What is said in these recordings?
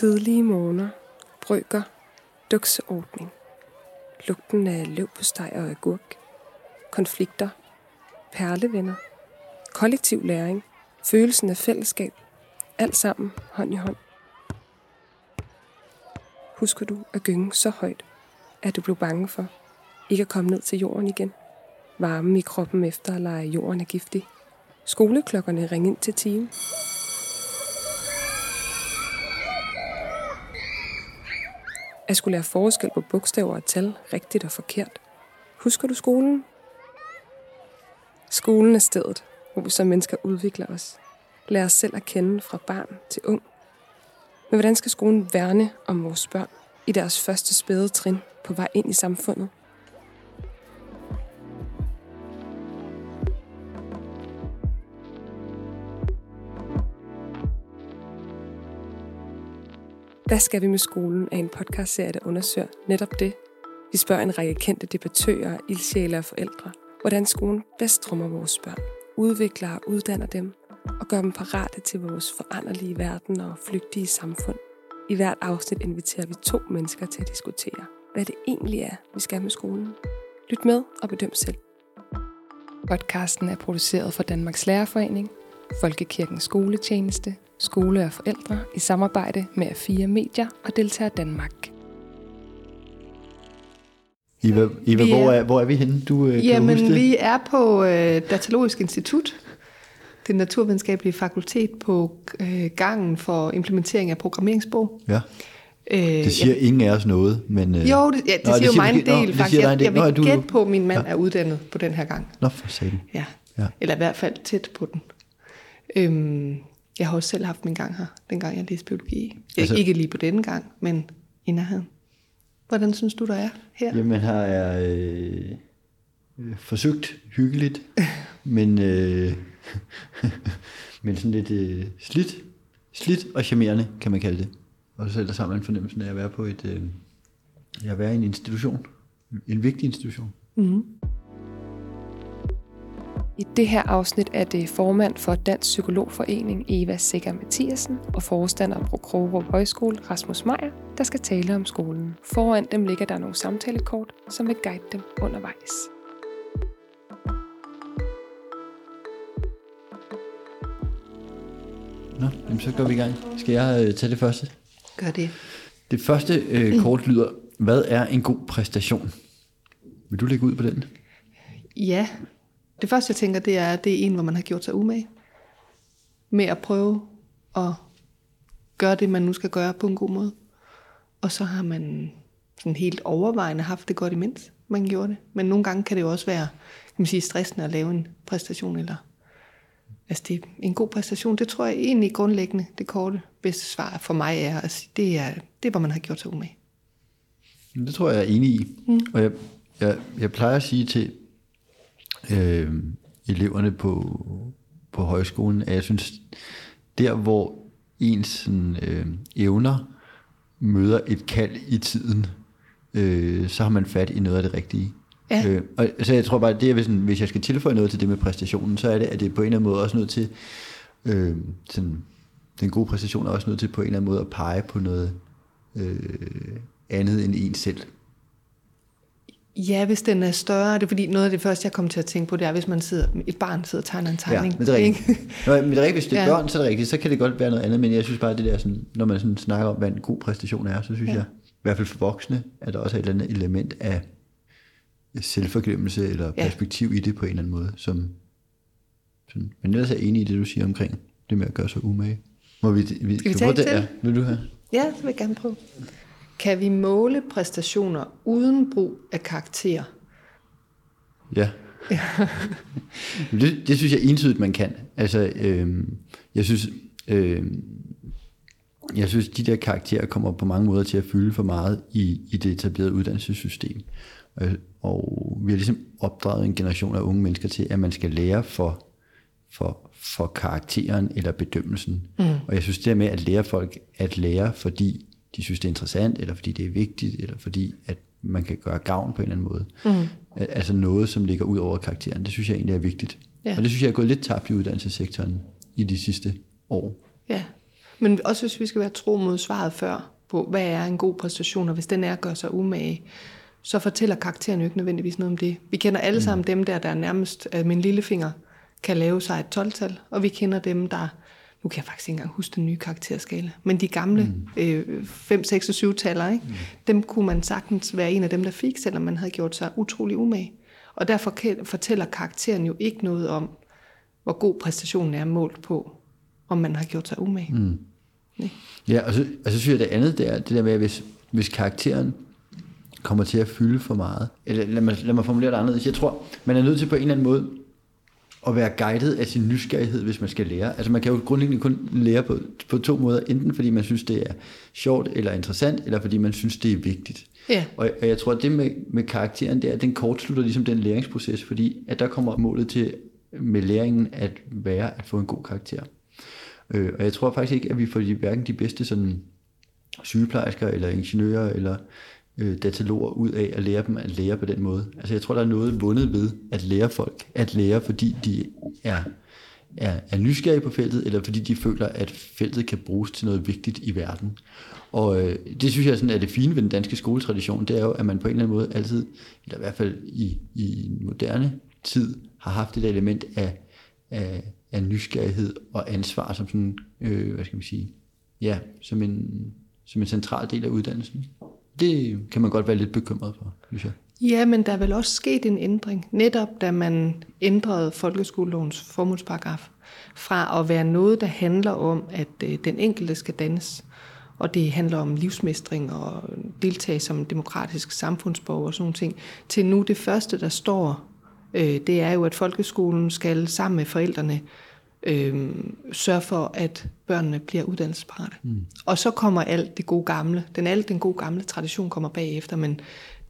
Tidlige morgener, brøker, dukseordning, lugten af leverpostej og agurk, konflikter, perlevenner, kollektiv læring, følelsen af fællesskab, alt sammen hånd i hånd. Husker du at gynge så højt, at du blev bange for ikke at komme ned til jorden igen? Varmen i kroppen efter at lege jorden er giftig. Skoleklokkerne ring ind til timen. At skulle lære forskel på bogstaver og tal, rigtigt og forkert. Husker du skolen? Skolen er stedet, hvor vi som mennesker udvikler os. Lærer os selv at kende fra barn til ung. Men hvordan skal skolen værne om vores børn i deres første spæde trin på vej ind i samfundet? Hvad skal vi med skolen? Er en podcastserie, der undersøger netop det. Vi spørger en række kendte debattører, ildsjæle og forældre, hvordan skolen bedst rummer vores børn, udvikler og uddanner dem, og gør dem parate til vores foranderlige verden og flygtige samfund. I hvert afsnit inviterer vi 2 mennesker til at diskutere, hvad det egentlig er, vi skal med skolen. Lyt med og bedøm selv. Podcasten er produceret for Danmarks Lærerforening, Folkekirkens Skoletjeneste, Skole og Forældre i samarbejde med A4Medier og DeltagerDanmark. Eva, hvor er vi henne? Jamen, vi er på Datalogisk Institut, det naturvidenskabelige fakultet på gangen for implementering af programmeringsbog. Ja. Det siger ingen af os noget, men... Jo, det siger jo mig en del, faktisk. Jeg vil gætte på, at min mand er uddannet på den her gang. Nå, for satan. Ja. Ja, eller i hvert fald tæt på den. Jeg har også selv haft min gang her, dengang jeg læste biologi. Altså, ikke lige på denne gang, men i nærheden. Hvordan synes du, der er her? Jamen, her er forsøgt hyggeligt, men sådan lidt slidt og charmerende, kan man kalde det. Og så ellers har man fornemmelsen af at være på en institution. En vigtig institution. Mm-hmm. I det her afsnit er det formand for Dansk Psykolog Forening Eva Secher Mathiasen og forstander på Krogerup Højskole Rasmus Meyer, der skal tale om skolen. Foran dem ligger der nogle samtalekort, som vil guide dem undervejs. Nå, så går vi i gang. Skal jeg tage det første? Gør det. Det første kort lyder, hvad er en god præstation? Vil du lægge ud på den? Ja. Det første, jeg tænker, det er, at det er en, hvor man har gjort sig umage med at prøve at gøre det, man nu skal gøre på en god måde. Og så har man sådan helt overvejende haft det godt imens, man gjorde det. Men nogle gange kan det jo også være, kan man sige, stressende at lave en præstation. Altså det er en god præstation. Det tror jeg egentlig grundlæggende, det korte bedste svar for mig er at sige, det er, hvor man har gjort sig umage. Det tror jeg er enig i. Mm. Og jeg plejer at sige til... eleverne på højskolen, at jeg synes, der hvor ens sådan, evner møder et kald i tiden, så har man fat i noget af det rigtige. Ja. Og så jeg tror bare, at hvis jeg skal tilføje noget til det med præstationen, så er det, at det på en eller anden måde også nødt til, sådan, den gode præstation er også nødt til på en eller anden måde at pege på noget andet end en selv. Ja, hvis den er større, det er fordi noget af det første, jeg kommer til at tænke på, det er, hvis man et barn sidder og tegner en tegning. Ja, men det er rigtigt. Hvis det er børn, så er det rigtigt, så kan det godt være noget andet, men jeg synes bare, det der, sådan, når man sådan snakker om, hvad en god præstation er, så synes jeg, i hvert fald for voksne, at der også er et eller andet element af selvforglemmelse eller perspektiv i det på en eller anden måde. Men ellers er jeg enig i det, du siger omkring det med at gøre sig umage. Skal vi tage det? Ja, vil du have? Ja, det vil jeg gerne prøve. Kan vi måle præstationer uden brug af karakterer? Ja. Det synes jeg entydigt, man kan. Altså, jeg synes, de der karakterer kommer på mange måder til at fylde for meget i det etablerede uddannelsessystem. Og vi har ligesom opdraget en generation af unge mennesker til, at man skal lære for karakteren eller bedømmelsen. Mm. Og jeg synes, det med at lære folk at lære, fordi de synes, det er interessant, eller fordi det er vigtigt, eller fordi at man kan gøre gavn på en eller anden måde. Mm. Altså noget, som ligger ud over karakteren, det synes jeg egentlig er vigtigt. Ja. Og det synes jeg er gået lidt tabt i uddannelsessektoren i de sidste år. Ja, Men også hvis vi skal være tro mod svaret før, på hvad er en god præstation, og hvis den er at gøre sig umage, så fortæller karakteren jo ikke nødvendigvis noget om det. Vi kender alle sammen dem der nærmest med en lillefinger kan lave sig et 12-tal, og vi kender dem, der, nu kan jeg faktisk ikke engang huske den nye karakterskala, men de gamle 5, 6 og 7-taller, ikke? Dem kunne man sagtens være en af dem, der fik, selvom man havde gjort sig utrolig umage. Og derfor fortæller karakteren jo ikke noget om, hvor god præstationen er målt på, om man har gjort sig umage. Mm. Ja, og så synes jeg det andet der, det der med, at hvis karakteren kommer til at fylde for meget, eller lad mig formulere det anderledes. Jeg tror, man er nødt til på en eller anden måde at være guidet af sin nysgerrighed, hvis man skal lære. Altså man kan jo grundlæggende kun lære på to måder, enten fordi man synes, det er sjovt eller interessant, eller fordi man synes, det er vigtigt. Yeah. Og jeg tror, at det med karakteren, det er, at den kortslutter ligesom den læringsproces, fordi at der kommer målet til med læringen at være at få en god karakter. Og jeg tror faktisk ikke, at vi får hverken de bedste sådan, sygeplejersker eller ingeniører eller dataloger ud af at lære dem at lære på den måde. Altså jeg tror, der er noget vundet ved at lære folk at lære, fordi de er nysgerrige på feltet, eller fordi de føler, at feltet kan bruges til noget vigtigt i verden. Og det synes jeg sådan, er det fine ved den danske skoletradition, det er jo, at man på en eller anden måde altid, eller i hvert fald i moderne tid, har haft et element af nysgerrighed og ansvar som sådan, hvad skal man sige, ja, som en central del af uddannelsen. Det kan man godt være lidt bekymret for, synes jeg. Ja, men der er vel også sket en ændring, netop da man ændrede folkeskolelovens formålsparagraf fra at være noget, der handler om, at den enkelte skal dannes, og det handler om livsmestring og deltage som demokratisk samfundsborger og sådan nogle ting, til nu det første, der står, det er jo, at folkeskolen skal sammen med forældrene sørge for, at børnene bliver uddannelsesparate. Mm. Og så kommer alt den gode gamle tradition kommer bagefter, men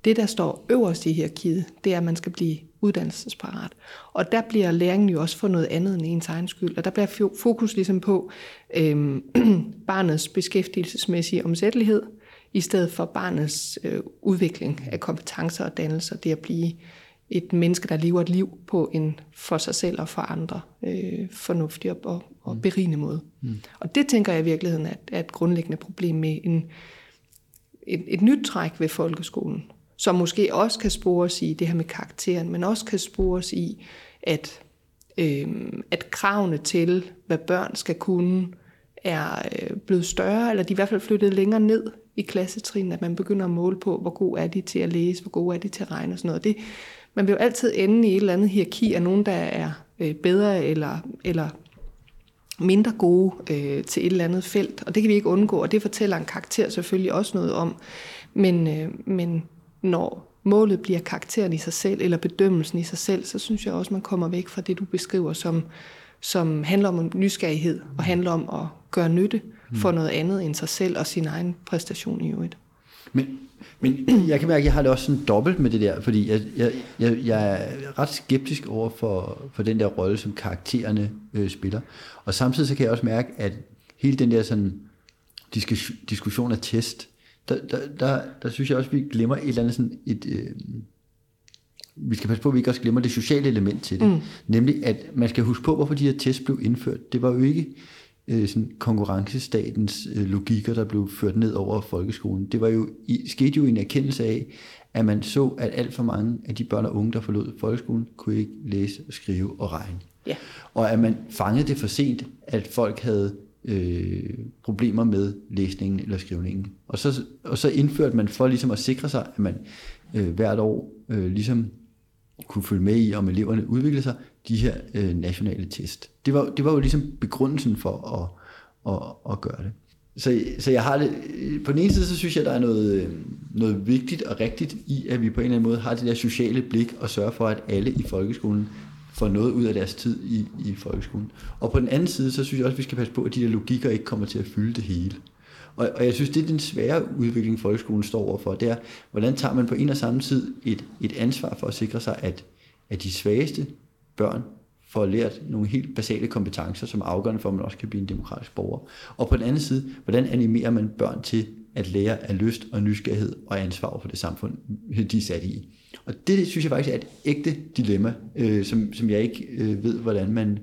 det, der står øverst i hierarkiet, det er, at man skal blive uddannelsesparat. Og der bliver læringen jo også for noget andet end ens egen skyld, og der bliver fokus ligesom på barnets beskæftigelsesmæssige omsættelighed, i stedet for barnets udvikling af kompetencer og dannelser, det at blive et menneske, der lever et liv på en for sig selv og for andre fornuftig og berigende måde. Mm. Og det tænker jeg i virkeligheden er et grundlæggende problem med et nyt træk ved folkeskolen, som måske også kan spores i det her med karakteren, men også kan spores i, at kravene til, hvad børn skal kunne, er blevet større, eller de i hvert fald flyttet længere ned i klassetrin, at man begynder at måle på, hvor gode er de til at læse, hvor gode er de til at regne og sådan noget. Man vil jo altid ende i et eller andet hierarki af nogen, der er bedre eller mindre gode til et eller andet felt, og det kan vi ikke undgå, og det fortæller en karakter selvfølgelig også noget om, men når målet bliver karakteren i sig selv, eller bedømmelsen i sig selv, så synes jeg også, man kommer væk fra det, du beskriver, som handler om nysgerrighed, og handler om at gøre nytte for noget andet end sig selv og sin egen præstation i øvrigt. Men jeg kan mærke, at jeg har det også sådan dobbelt med det der, fordi jeg er ret skeptisk over for den der rolle, som karaktererne spiller. Og samtidig så kan jeg også mærke, at hele den der sådan diskussion af test, der synes jeg også, at vi glemmer et eller andet sådan et... Vi skal passe på, at vi ikke også glemmer det sociale element til det. Mm. Nemlig, at man skal huske på, hvorfor de her tests blev indført. Det var jo ikke... sådan konkurrencestatens logikker, der blev ført ned over folkeskolen. Det var jo, skete jo en erkendelse af, at man så, at alt for mange af de børn og unge, der forlod folkeskolen, kunne ikke læse, skrive og regne. Ja. Og at man fangede det for sent, at folk havde problemer med læsningen eller skrivningen. Og så indførte man for ligesom at sikre sig, at man hvert år ligesom kunne følge med i, om eleverne udviklede sig, de her nationale test. Det var jo ligesom begrundelsen for at gøre det. Så jeg har det, på den ene side, så synes jeg, der er noget vigtigt og rigtigt i, at vi på en eller anden måde har det der sociale blik og sørger for, at alle i folkeskolen får noget ud af deres tid i folkeskolen. Og på den anden side, så synes jeg også, at vi skal passe på, at de der logikker ikke kommer til at fylde det hele. Og jeg synes, det er den svære udvikling, folkeskolen står overfor. Det er, hvordan tager man på en og samme tid et ansvar for at sikre sig, at de svageste børn får lært nogle helt basale kompetencer, som er afgørende for, at man også kan blive en demokratisk borger. Og på den anden side, hvordan animerer man børn til at lære af lyst og nysgerrighed og ansvar for det samfund, de er sat i. Og det synes jeg faktisk er et ægte dilemma, som jeg ikke ved, hvordan man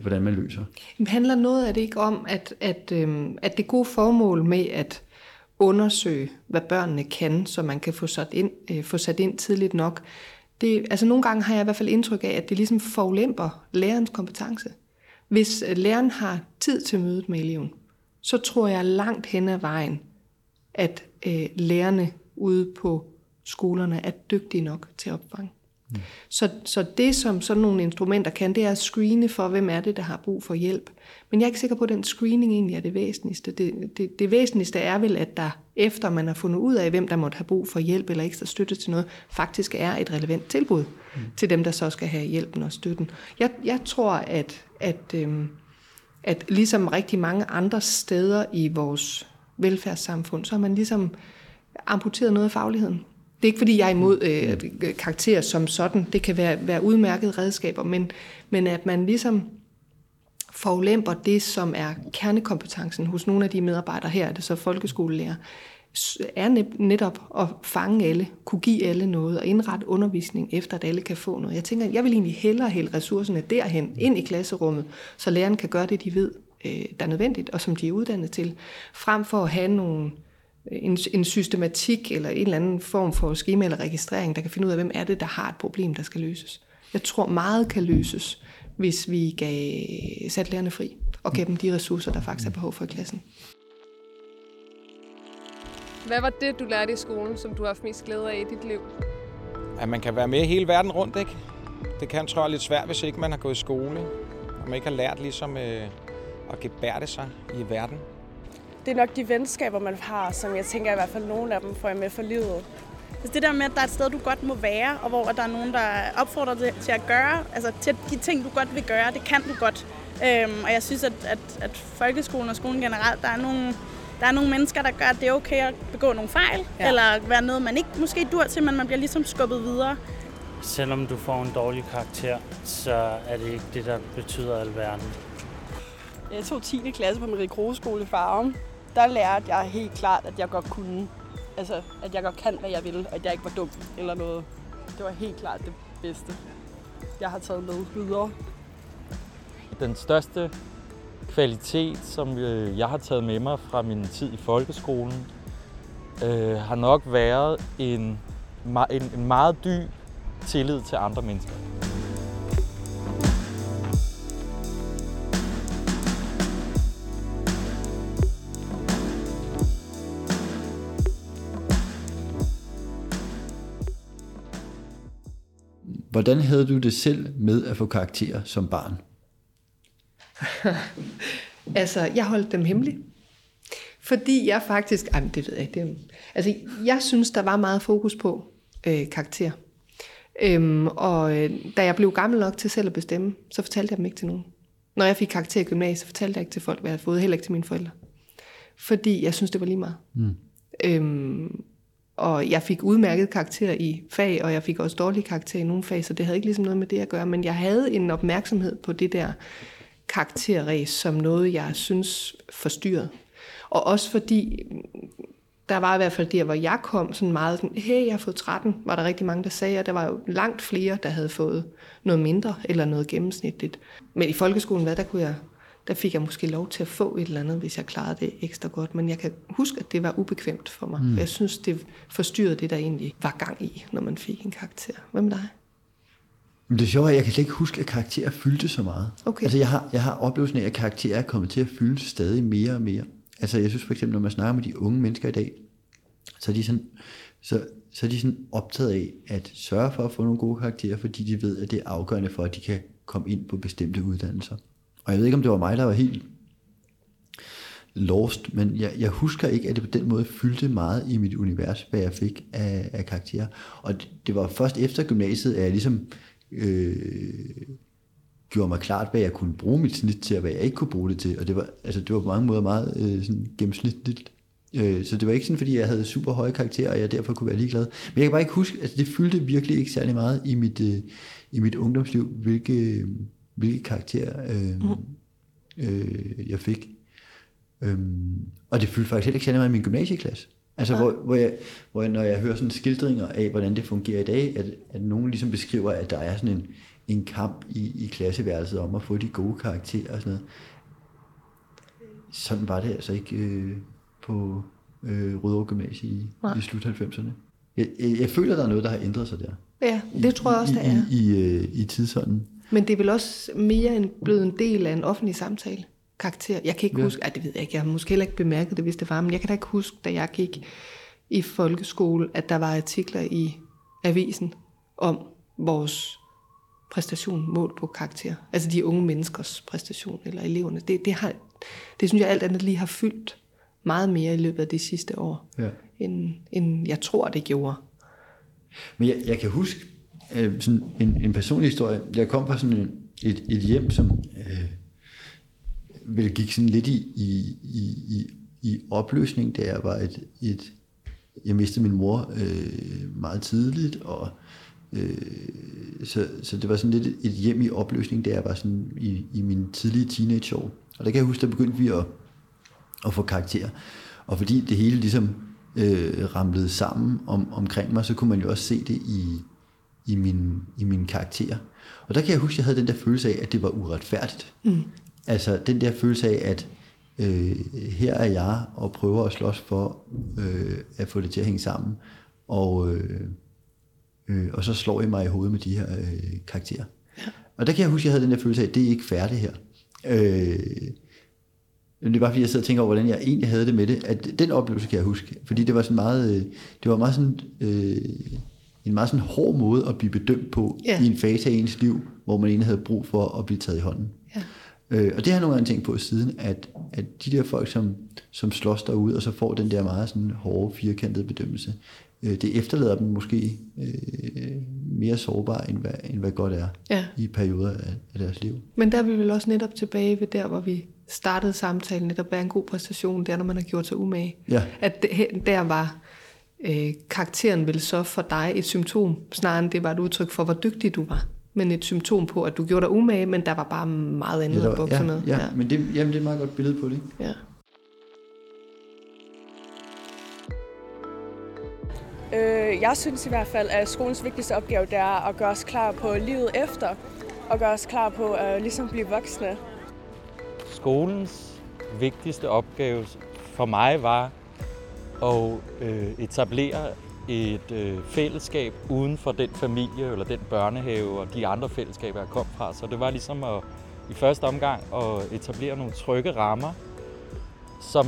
hvordan man løser. Men handler noget af det ikke om, at det gode formål med at undersøge, hvad børnene kan, så man kan få sat ind tidligt nok, det, altså nogle gange har jeg i hvert fald indtryk af, at det ligesom forulemper lærerens kompetence. Hvis læreren har tid til mødet med eleven, så tror jeg langt hen ad vejen, at lærerne ude på skolerne er dygtige nok til at opfange. Mm. Så det, som sådan nogle instrumenter kan, det er at screene for, hvem er det, der har brug for hjælp. Men jeg er ikke sikker på, at den screening egentlig er det væsentligste. Det væsentligste er vel, at der, efter man har fundet ud af, hvem der måtte have brug for hjælp eller ekstra støtte til noget, faktisk er et relevant tilbud til dem, der så skal have hjælpen og støtten. Jeg tror, at ligesom rigtig mange andre steder i vores velfærdssamfund, så har man ligesom amputeret noget af fagligheden. Det er ikke, fordi jeg er imod karakterer som sådan. Det kan være udmærkede redskaber, men at man ligesom forulemper det, som er kernekompetencen hos nogle af de medarbejdere her, det så folkeskolelærer, er netop at fange alle, kunne give alle noget og indrette undervisning efter, at alle kan få noget. Jeg tænker, jeg vil egentlig hellere hælde ressourcerne derhen, ind i klasserummet, så læreren kan gøre det, de ved, der er nødvendigt, og som de er uddannet til, frem for at have en systematik eller en eller anden form for skema eller registrering, der kan finde ud af, hvem er det, der har et problem, der skal løses. Jeg tror, meget kan løses, hvis vi satte lærerne fri og gav dem de ressourcer, der faktisk er behov for i klassen. Hvad var det, du lærte i skolen, som du har haft mest glæde af i dit liv? At man kan være med hele verden rundt, ikke? Det kan, tror jeg, lidt svært, hvis ikke man har gået i skole, og man ikke har lært ligesom at gebærde sig i verden. Det er nok de venskaber, man har, som jeg tænker i hvert fald nogle af dem får jeg med for livet. Det der med, at der er et sted, du godt må være, og hvor der er nogen, der opfordrer dig til at gøre, altså til de ting, du godt vil gøre, det kan du godt. Og jeg synes, at folkeskolen og skolen generelt, der er nogle mennesker, der gør, at det er okay at begå nogle fejl, ja. Eller være noget, man ikke måske dur til, men man bliver ligesom skubbet videre. Selvom du får en dårlig karakter, så er det ikke det, der betyder alverden. Jeg tog 10. klasse på Marie Kroes skole i Farum. Der lærte jeg helt klart, at jeg godt kunne. Altså, at jeg godt kan, hvad jeg ville, og at jeg ikke var dum eller noget. Det var helt klart det bedste, jeg har taget med videre. Den største kvalitet, som jeg har taget med mig fra min tid i folkeskolen, har nok været en meget dyb tillid til andre mennesker. Hvordan havde du det selv med at få karakterer som barn? Altså, jeg holdt dem hemmelig. Fordi jeg faktisk... Ej, det ved jeg ikke. Altså, jeg synes, der var meget fokus på karakterer. Og da jeg blev gammel nok til selv at bestemme, så fortalte jeg dem ikke til nogen. Når jeg fik karakter i gymnasiet, så fortalte jeg ikke til folk, hvad jeg havde fået. Heller ikke til mine forældre. Fordi jeg synes, det var lige meget. Mm. Og jeg fik udmærket karakter i fag, og jeg fik også dårlige karakterer i nogle fag, så det havde ikke ligesom noget med det at gøre. Men jeg havde en opmærksomhed på det der karakterræs som noget, jeg synes forstyrrede. Og også fordi, der var i hvert fald der, hvor jeg kom, sådan meget sådan, hey, jeg har fået 13, var der rigtig mange, der sagde, og der var jo langt flere, der havde fået noget mindre eller noget gennemsnitligt. Men i folkeskolen, der fik jeg måske lov til at få et eller andet, hvis jeg klarede det ekstra godt. Men jeg kan huske, at det var ubekvemt for mig. Mm. Jeg synes, det forstyrrede det, der egentlig var gang i, når man fik en karakter. Hvad med dig? Det er sjovt, at jeg kan slet ikke huske, at karakterer fyldte så meget. Okay. Altså, jeg har oplevelsen af, at karakterer er kommet til at fylde stadig mere og mere. Altså, jeg synes for eksempel, når man snakker med de unge mennesker i dag, så er de sådan optaget af at sørge for at få nogle gode karakterer, fordi de ved, at det er afgørende for, at de kan komme ind på bestemte uddannelser. Og jeg ved ikke, om det var mig, der var helt lost, men jeg husker ikke, at det på den måde fyldte meget i mit univers, hvad jeg fik af karakterer. Og det var først efter gymnasiet, at jeg ligesom gjorde mig klart, hvad jeg kunne bruge mit snit til, og hvad jeg ikke kunne bruge det til. Og det var på mange måder meget sådan gennemsnitligt. Så det var ikke sådan, fordi jeg havde super høje karakterer, og jeg derfor kunne være ligeglad. Men jeg kan bare ikke huske, altså det fyldte virkelig ikke særlig meget i mit ungdomsliv, hvilke karakterer jeg fik. Og det fyldte faktisk heller ikke særlig meget i min gymnasieklasse. Altså, hvor jeg, når jeg hører sådan skildringer af, hvordan det fungerer i dag, at nogen ligesom beskriver, at der er sådan en en kamp i klasseværelset om at få de gode karakterer og sådan noget. Sådan var det altså ikke på Rødovre Gymnasiet i slut 90'erne. Jeg føler, der er noget, der har ændret sig der. Ja, det tror jeg også, der er. I tidsånden. Men det er vel også mere blevet en del af en offentlig samtale? Karakter. Jeg kan ikke huske, det ved jeg ikke, jeg har måske heller ikke bemærket det, hvis det var, men jeg kan da ikke huske, da jeg gik i folkeskole, at der var artikler i avisen om vores præstation, mål på karakter. Altså de unge menneskers præstation, eller eleverne. Det synes jeg alt andet lige har fyldt meget mere i løbet af de sidste år, end jeg tror, det gjorde. Men jeg kan huske sådan en personlig historie. Jeg kom fra sådan et hjem, som vel gik sådan lidt i opløsning, da jeg var jeg mistede min mor meget tidligt, og så det var sådan lidt et hjem i opløsning, da jeg var sådan i mine tidlige teenageår. Og der kan jeg huske, der begyndte vi at få karakterer. Og fordi det hele ligesom ramlede sammen omkring mig, så kunne man jo også se det i mine karakterer. Og der kan jeg huske, jeg havde den der følelse af, at det var uretfærdigt. Mm. Altså den der følelse af, at her er jeg og prøver at slås for at få det til at hænge sammen, og så slår I mig i hovedet med de her karakterer. Og der kan jeg huske, jeg havde den der følelse af, at det er ikke færdigt her. Det er bare fordi, jeg sad og tænker over, hvordan jeg egentlig havde det med det, at den oplevelse kan jeg huske, fordi det var sådan meget, en meget sådan hård måde at blive bedømt på i en fase af ens liv, hvor man egentlig havde brug for at blive taget i hånden. Og det har jeg nogle gange tænkt på siden, at de der folk, som slås derude, og så får den der meget sådan hårde, firkantede bedømmelse, det efterlader dem måske mere sårbare, end hvad godt er i perioder af deres liv. Men der er vi vel også netop tilbage ved der, hvor vi startede samtalen, netop være en god præstation, der når man har gjort sig umage. Ja. At der var karakteren vel så for dig et symptom, snarere end det var et udtryk for, hvor dygtig du var. Men et symptom på, at du gjorde dig umage, men der var bare meget andet at bokse med. Ja, men det er et meget godt billede på det. Ja. Jeg synes i hvert fald, at skolens vigtigste opgave, det er at gøre os klar på livet efter, og gøre os klar på at ligesom blive voksne. Skolens vigtigste opgave for mig var at etablere et fællesskab uden for den familie eller den børnehave og de andre fællesskaber, jeg kom fra. Så det var ligesom i første omgang at etablere nogle trygge rammer, som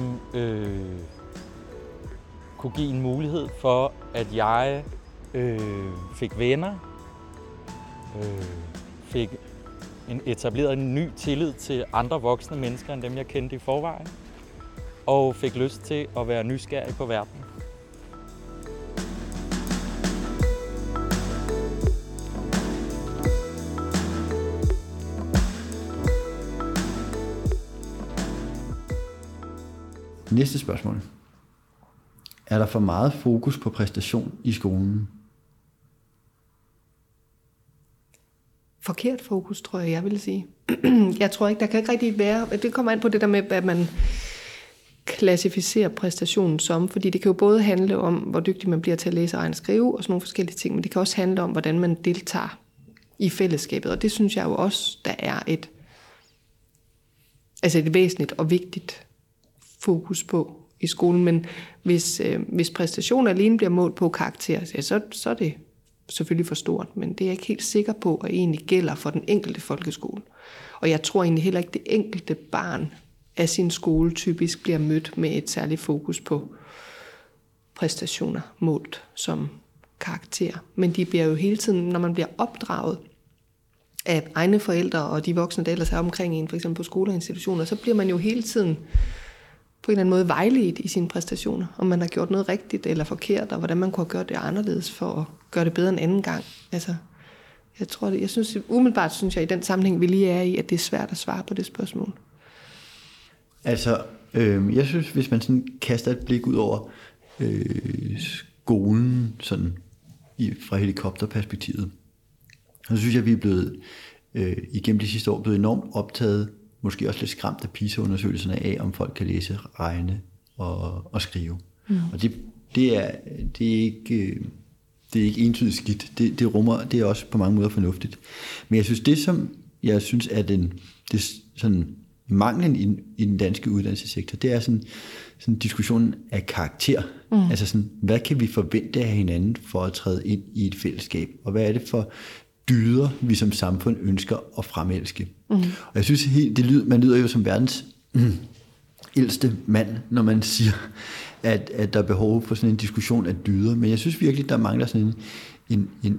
kunne give en mulighed for, at jeg fik venner, fik etableret en ny tillid til andre voksne mennesker end dem, jeg kendte i forvejen, og fik lyst til at være nysgerrig på verden. Næste spørgsmål. Er der for meget fokus på præstation i skolen? Forkert fokus, tror jeg vil sige. Jeg tror ikke, der kan ikke rigtig være... Det kommer an på det der med, at man klassificerer præstationen som, fordi det kan jo både handle om, hvor dygtig man bliver til at læse og regne og skrive, og sådan nogle forskellige ting, men det kan også handle om, hvordan man deltager i fællesskabet, og det synes jeg jo også, der er et væsentligt og vigtigt fokus på i skolen, men hvis præstationen alene bliver målt på karakter, så er det selvfølgelig for stort, men det er jeg ikke helt sikker på, at egentlig gælder for den enkelte folkeskole. Og jeg tror egentlig heller ikke, det enkelte barn af sin skole typisk bliver mødt med et særligt fokus på præstationer målt som karakter. Men de bliver jo hele tiden, når man bliver opdraget af egne forældre og de voksne, der ellers er omkring en, for eksempel på skoler og institutioner, så bliver man jo hele tiden på en eller anden måde vejledt i sine præstationer, om man har gjort noget rigtigt eller forkert, og hvordan man kunne have gjort det anderledes for at gøre det bedre en anden gang. Altså, jeg synes umiddelbart, i den sammenhæng, vi lige er i, at det er svært at svare på det spørgsmål. Altså, jeg synes, hvis man sådan kaster et blik ud over skolen sådan fra helikopterperspektivet, så synes jeg, at vi er blevet, igennem de sidste år, blevet enormt optaget, måske også lidt skræmt af PISA-undersøgelserne af, om folk kan læse, regne og skrive. Mm. Og det er ikke det er ikke entydigt skidt. Det rummer, det er også på mange måder fornuftigt. Men jeg synes, det som jeg synes er manglen i den danske uddannelsessektor, det er sådan diskussionen af karakter. Mm. Altså sådan, hvad kan vi forvente af hinanden for at træde ind i et fællesskab? Og hvad er det for dyder, vi som samfund ønsker at fremelske? Mm. Og jeg synes, man lyder jo som verdens ældste mand, når man siger, at der er behov for sådan en diskussion af dyder. Men jeg synes virkelig, der mangler sådan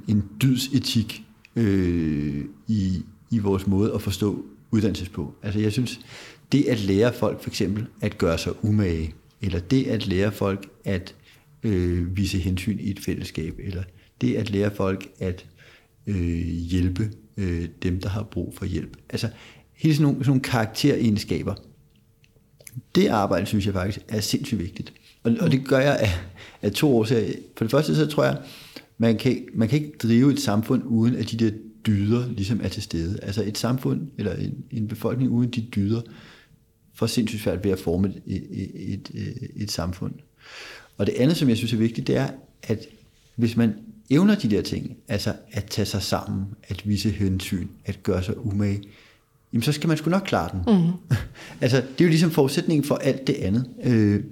en dydsetik i vores måde at forstå uddannelses på. Altså jeg synes, det at lære folk for eksempel at gøre sig umage, eller det at lære folk at vise hensyn i et fællesskab, eller det at lære folk at hjælpe dem, der har brug for hjælp. Altså hele sådan nogle karakteregenskaber. Det arbejde, synes jeg faktisk, er sindssygt vigtigt. Og det gør jeg af to årsager. For det første, så tror jeg, man kan ikke drive et samfund uden at de der dyder ligesom er til stede. Altså et samfund eller en befolkning uden de dyder får sindssygt svært ved at forme et samfund. Og det andet, som jeg synes er vigtigt, det er, at hvis man evner de der ting, altså at tage sig sammen, at vise hensyn, at gøre sig umage, jamen så skal man sgu nok klare den. Mm. Altså det er jo ligesom forudsætningen for alt det andet.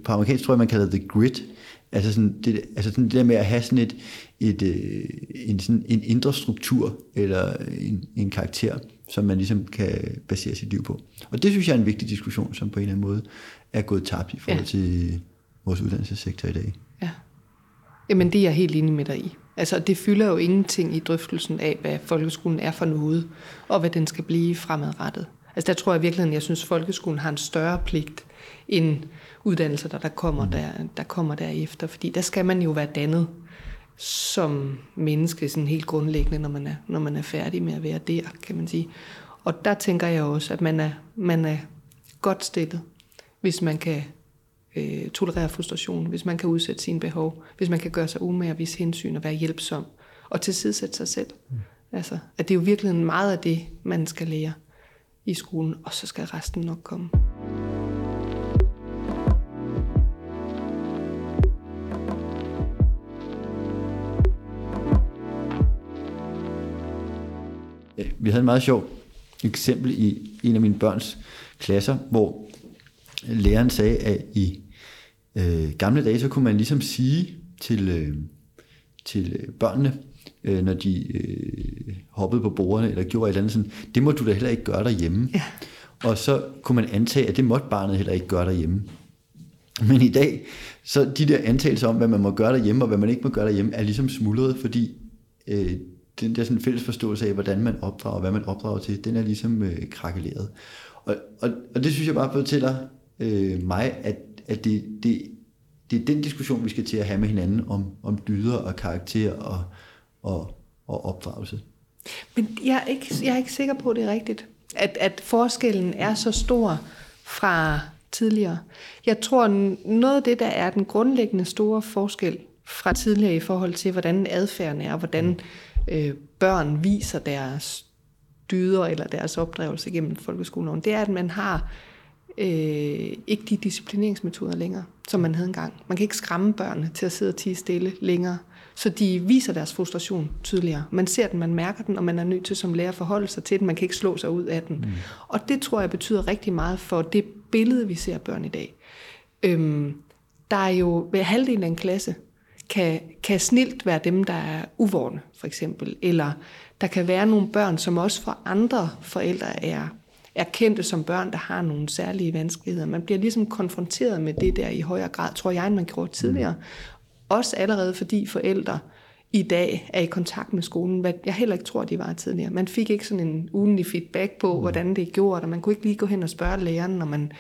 På amerikansk tror jeg, man kalder det the grit. Altså sådan det, det der med at have sådan en indre struktur eller en karakter, som man ligesom kan basere sit liv på. Og det synes jeg er en vigtig diskussion, som på en eller anden måde er gået tabt i forhold til vores uddannelsessektor i dag. Ja. Jamen det er jeg helt enig med dig i. Altså det fylder jo ingenting i drøftelsen af, hvad folkeskolen er for noget, og hvad den skal blive fremadrettet. Altså der tror jeg virkelig, at jeg synes, at folkeskolen har en større pligt end uddannelser, der kommer derefter. Fordi der skal man jo være dannet som menneske sådan helt grundlæggende, når man er færdig med at være der, kan man sige. Og der tænker jeg også, at man er godt stillet, hvis man kan tolerere frustration, hvis man kan udsætte sine behov, hvis man kan gøre sig umage og vise hensyn og være hjælpsom og tilsidesætte sig selv. Mm. Altså, at det er jo virkelig meget af det, man skal lære i skolen, og så skal resten nok komme. Vi havde en meget sjov eksempel i en af mine børns klasser, hvor læreren sagde, at i gamle dage, så kunne man ligesom sige til børnene, når de hoppede på bordene eller gjorde et eller andet sådan, det må du da heller ikke gøre derhjemme. Ja. Og så kunne man antage, at det måtte barnet heller ikke gøre derhjemme. Men i dag, så de der antagelser om, hvad man må gøre derhjemme og hvad man ikke må gøre derhjemme, er ligesom smuldret, fordi den der sådan fælles forståelse af, hvordan man opdrager og hvad man opdrager til, den er ligesom krakeleret. Og det synes jeg bare fortæller mig, at det er den diskussion, vi skal til at have med hinanden om dyder og karakter og opdragelse. Men jeg er ikke sikker på, at det er rigtigt, at forskellen er så stor fra tidligere. Jeg tror, noget af det, der er den grundlæggende store forskel fra tidligere i forhold til, hvordan adfærden er, hvordan børn viser deres dyder eller deres opdragelse gennem folkeskolen, det er, at man har ikke de disciplineringsmetoder længere, som man havde engang. Man kan ikke skræmme børnene til at sidde og tie stille længere, så de viser deres frustration tydeligere. Man ser den, man mærker den, og man er nødt til som lærer at forholde sig til den. Man kan ikke slå sig ud af den. Mm. Og det tror jeg betyder rigtig meget for det billede, vi ser af børn i dag. Der er jo ved halvdelen af en klasse, kan snilt være dem, der er uvorne, for eksempel. Eller der kan være nogle børn, som også for andre forældre er kendte som børn, der har nogle særlige vanskeligheder. Man bliver ligesom konfronteret med det der i højere grad, tror jeg, end man gjorde tidligere. Også allerede fordi forældre i dag er i kontakt med skolen, hvad jeg heller ikke tror, de var tidligere. Man fik ikke sådan en ugentlig feedback på, hvordan det gjorde, og man kunne ikke lige gå hen og spørge læreren, når man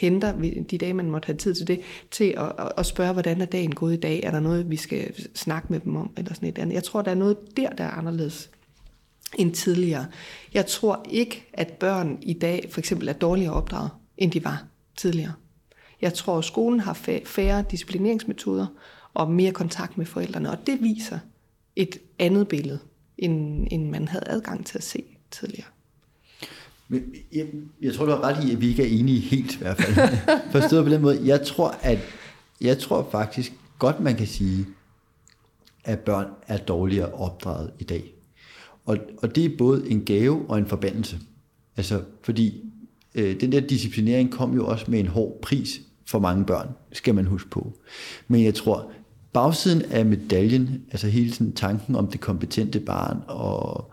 henter de dage, man måtte have tid til det, til at spørge, hvordan er dagen gået i dag? Er der noget, vi skal snakke med dem om? Eller sådan et andet. Jeg tror, der er noget der er anderledes end tidligere. Jeg tror ikke, at børn i dag for eksempel er dårligere opdraget, end de var tidligere. Jeg tror, at skolen har færre disciplineringsmetoder og mere kontakt med forældrene, og det viser et andet billede, end man havde adgang til at se tidligere. Jeg tror, du har ret i, at vi ikke er enige helt i hvert fald. Forstået på den måde. Jeg tror faktisk godt, man kan sige, at børn er dårligere opdraget i dag. Og det er både en gave og en forbandelse. Altså, fordi den der disciplinering kom jo også med en hård pris for mange børn, skal man huske på. Men jeg tror, bagsiden af medaljen, altså hele sådan tanken om det kompetente barn og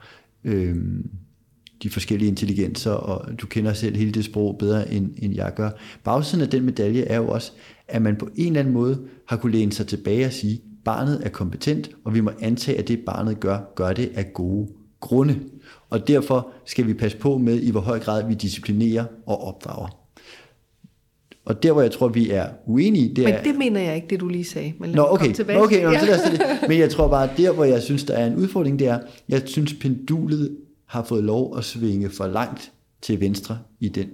de forskellige intelligenser, og du kender selv hele det sprog bedre, end jeg gør. Bagsiden af den medalje er jo også, at man på en eller anden måde har kunne læne sig tilbage og sige, barnet er kompetent, og vi må antage, at det barnet gør det af gode grunde. Og derfor skal vi passe på med, i hvor høj grad vi disciplinerer og opdrager. Og der, hvor jeg tror, vi er uenige, det er... Men det mener jeg ikke, det du lige sagde. Men men jeg tror bare, der, hvor jeg synes, der er en udfordring, det er, jeg synes, pendulet har fået lov at svinge for langt til venstre i den,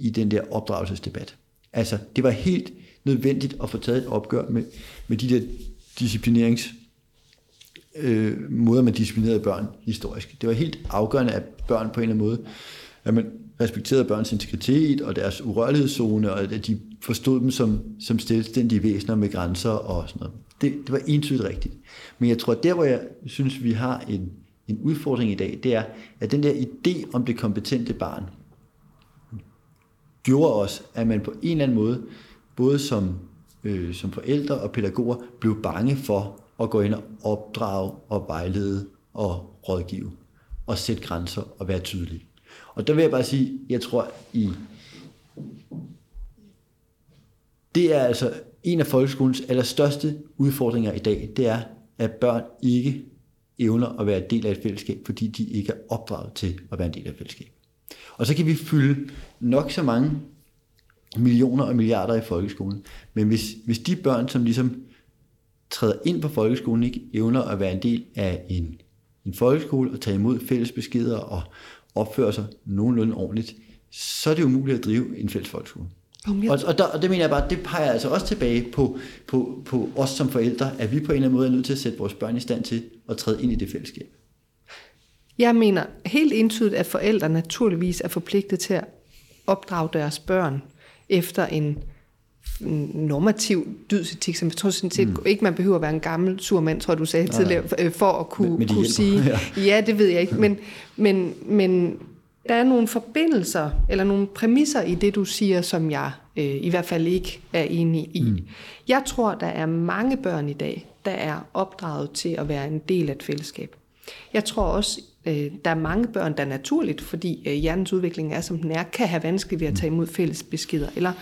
i den der opdragelsesdebat. Altså, det var helt nødvendigt at få taget et opgør med de der måder, man disciplinerede børn historisk. Det var helt afgørende, at børn på en eller anden måde, at man respekterede børns integritet og deres urørlighedszone, og at de forstod dem som selvstændige væsener med grænser og sådan noget. Det var entydigt rigtigt. Men jeg tror, at der, hvor jeg synes, vi har en udfordring i dag, det er, at den der idé om det kompetente barn gjorde også, at man på en eller anden måde, både som forældre og pædagoger, blev bange for at gå ind og opdrage og vejlede og rådgive og sætte grænser og være tydelig. Og der vil jeg bare sige, jeg tror, det er altså en af folkeskolens allerstørste udfordringer i dag, det er, at børn ikke evner at være en del af et fællesskab, fordi de ikke er opdraget til at være en del af et fællesskab. Og så kan vi fylde nok så mange millioner og milliarder i folkeskolen, men hvis de børn, som ligesom træder ind på folkeskolen, ikke evner at være en del af en folkeskole og tage imod fælles beskeder og opføre sig nogenlunde ordentligt, så er det umuligt at drive en fælles folkeskole. Og det mener jeg bare, det peger altså også tilbage på os som forældre, at vi på en eller anden måde er nødt til at sætte vores børn i stand til at træde ind i det fællesskab. Jeg mener helt entydigt, at forældre naturligvis er forpligtet til at opdrage deres børn efter en normativ dydsetik, som jeg tror sådan set ikke, man behøver at være en gammel surmand, tror du sagde tidligere, for at kunne sige, ja, det ved jeg ikke, men der er nogle forbindelser, eller nogle præmisser i det, du siger, som jeg i hvert fald ikke er enig i. Jeg tror, der er mange børn i dag, der er opdraget til at være en del af et fællesskab. Jeg tror også, der er mange børn, der naturligt, fordi hjernens udvikling er, som den er, kan have vanskeligt ved at tage imod fælles beskeder, eller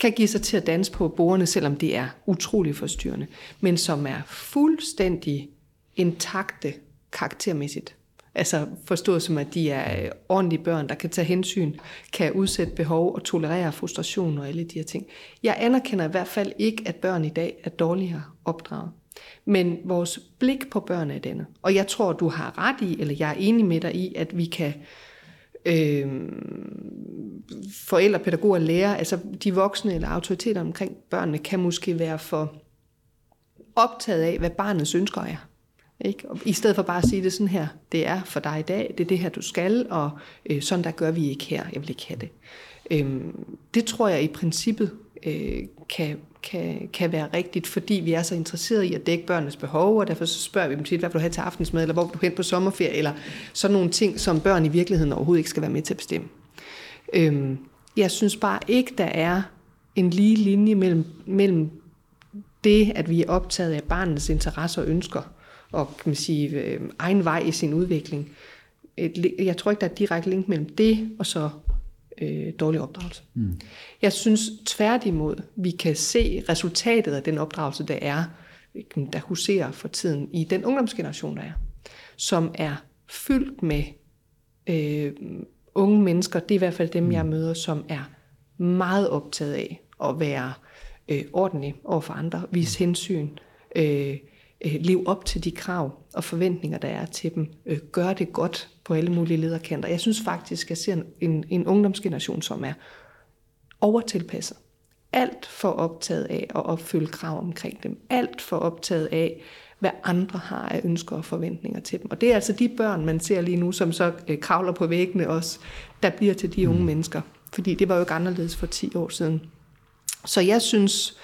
kan give sig til at danse på bordene, selvom det er utroligt forstyrrende, men som er fuldstændig intakte karaktermæssigt. Altså forstået som, at de er ordentlige børn, der kan tage hensyn, kan udsætte behov og tolerere frustration og alle de her ting. Jeg anerkender i hvert fald ikke, at børn i dag er dårligere opdraget. Men vores blik på børn er et andet. Og jeg tror, du har ret i, eller jeg er enig med dig i, at vi kan... forældre, pædagoger, lærere, altså de voksne eller autoriteter omkring børnene, kan måske være for optaget af, hvad barnets ønsker er. Ikke? Og i stedet for bare at sige det sådan her, det er for dig i dag, det er det her, du skal, og sådan der gør vi ikke her, jeg vil ikke have det. Det tror jeg i princippet kan være rigtigt, fordi vi er så interesserede i at dække børnenes behov, og derfor så spørger vi dem tit, hvad vil du have til aftensmad, eller hvor vil du hen på sommerferie, eller sådan nogle ting, som børn i virkeligheden overhovedet ikke skal være med til at bestemme. Jeg synes bare ikke, der er en lige linje mellem det, at vi er optaget af barnets interesser og ønsker, og kan man sige, egen vej i sin udvikling. Jeg tror ikke, der er direkte link mellem det og så dårlig opdragelse. Jeg synes tværtimod, vi kan se resultatet af den opdragelse, der er, der huserer for tiden i den ungdomsgeneration, der er, som er fyldt med unge mennesker. Det er i hvert fald dem, jeg møder, som er meget optaget af at være ordentlige over for andre, vise hensyn, leve op til de krav og forventninger, der er til dem, gør det godt på alle mulige lederkanter. Jeg synes faktisk, at jeg ser en ungdomsgeneration, som er overtilpasset. Alt for optaget af at opfylde krav omkring dem. Alt for optaget af, hvad andre har af ønsker og forventninger til dem. Og det er altså de børn, man ser lige nu, som så kravler på væggene også, der bliver til de unge mennesker. Fordi det var jo ikke anderledes for 10 år siden. Så jeg synes...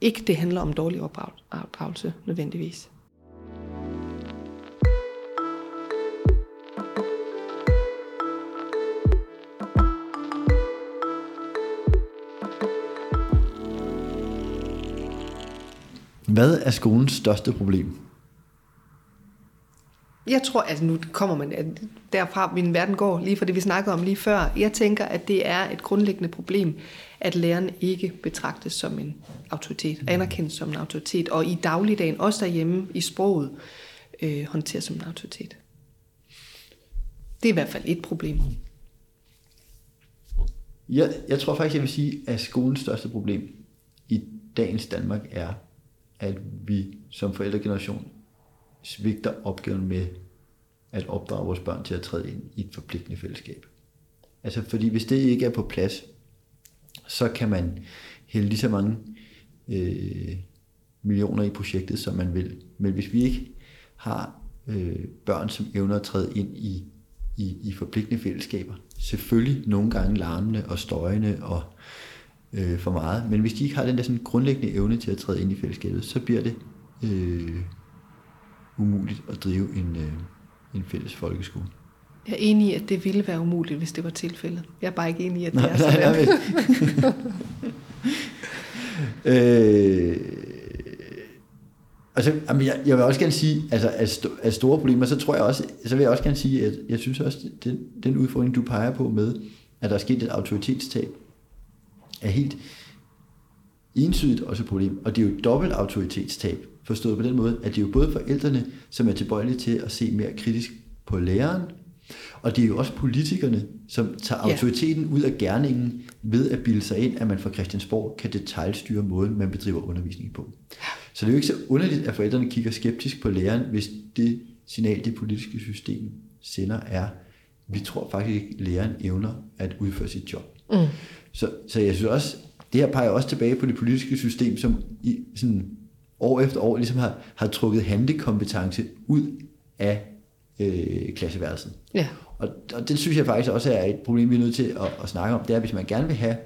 Ikke det handler om dårlig opdragelse nødvendigvis. Hvad er skolens største problem? Jeg tror, at nu kommer man derfra, min verden går, lige for det vi snakkede om lige før. Jeg tænker, at det er et grundlæggende problem, at læreren ikke betragtes som en autoritet, anerkendes som en autoritet, og i dagligdagen, også derhjemme i sproget, håndteres som en autoritet. Det er i hvert fald et problem. Jeg tror faktisk, jeg vil sige, at skolens største problem i dagens Danmark er, at vi som forældregeneration svigter opgaven med at opdrage vores børn til at træde ind i et forpligtende fællesskab. Altså, fordi hvis det ikke er på plads, så kan man hælde lige så mange millioner i projektet, som man vil. Men hvis vi ikke har børn, som evner at træde ind i forpligtende fællesskaber, selvfølgelig nogle gange larmende og støjende og for meget, men hvis de ikke har den der sådan grundlæggende evne til at træde ind i fællesskabet, så bliver det umuligt at drive en fælles folkeskole. Jeg er enig i, at det ville være umuligt, hvis det var tilfældet. Jeg er bare ikke enig i, at det er sådan. Altså, jeg vil også gerne sige, altså af store problemer, så vil jeg også gerne sige, at jeg synes også, at den udfordring, du peger på med, at der er sket et autoritetstab, er helt entydigt også et problem, og det er jo et dobbelt autoritetstab, forstået på den måde, at det er jo både forældrene, som er tilbøjelige til at se mere kritisk på læreren, og det er jo også politikerne, som tager autoriteten ud af gerningen ved at bilde sig ind, at man fra Christiansborg kan detaljstyre måden, man bedriver undervisning på. Så det er jo ikke så underligt, at forældrene kigger skeptisk på læreren, hvis det signal, det politiske system sender, er, vi tror faktisk ikke, læreren evner at udføre sit job. Mm. Så jeg synes også, det her peger også tilbage på det politiske system, som i sådan år efter år ligesom har trukket handlekompetence ud af klasseværelsen. Ja. Og det synes jeg faktisk også er et problem, vi er nødt til at snakke om. Det er, at hvis man gerne vil have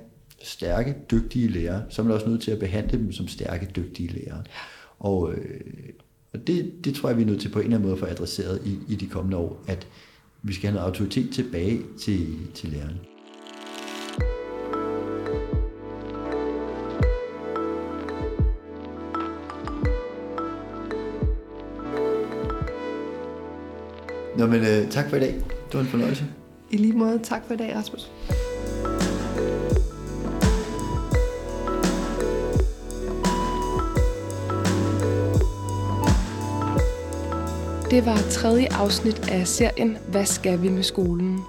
stærke, dygtige lærere, så er man også nødt til at behandle dem som stærke, dygtige lærere. Og det tror jeg, vi er nødt til på en eller anden måde at få adresseret i de kommende år, at vi skal have noget autoritet tilbage til lærerne. Nå, men tak for i dag. Det var en fornøjelse. I lige måde. Tak for i dag, Rasmus. Det var tredje afsnit af serien Hvad skal vi med skolen?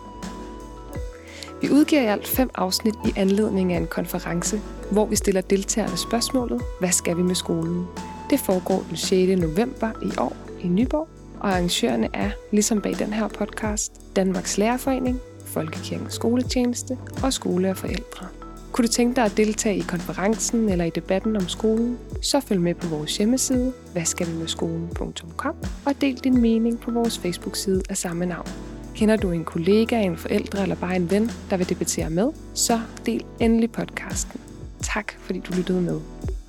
Vi udgiver i alt 5 afsnit i anledning af en konference, hvor vi stiller deltagerne spørgsmålet Hvad skal vi med skolen? Det foregår den 6. november i år i Nyborg. Og arrangørerne er, ligesom bag den her podcast, Danmarks Lærerforening, Folkekirkens Skoletjeneste og Skole & Forældre. Kunne du tænke dig at deltage i konferencen eller i debatten om skolen? Så følg med på vores hjemmeside, hvadskalvimedskolen.com, og del din mening på vores Facebook-side af samme navn. Kender du en kollega, en forælder eller bare en ven, der vil debattere med? Så del endelig podcasten. Tak fordi du lyttede med.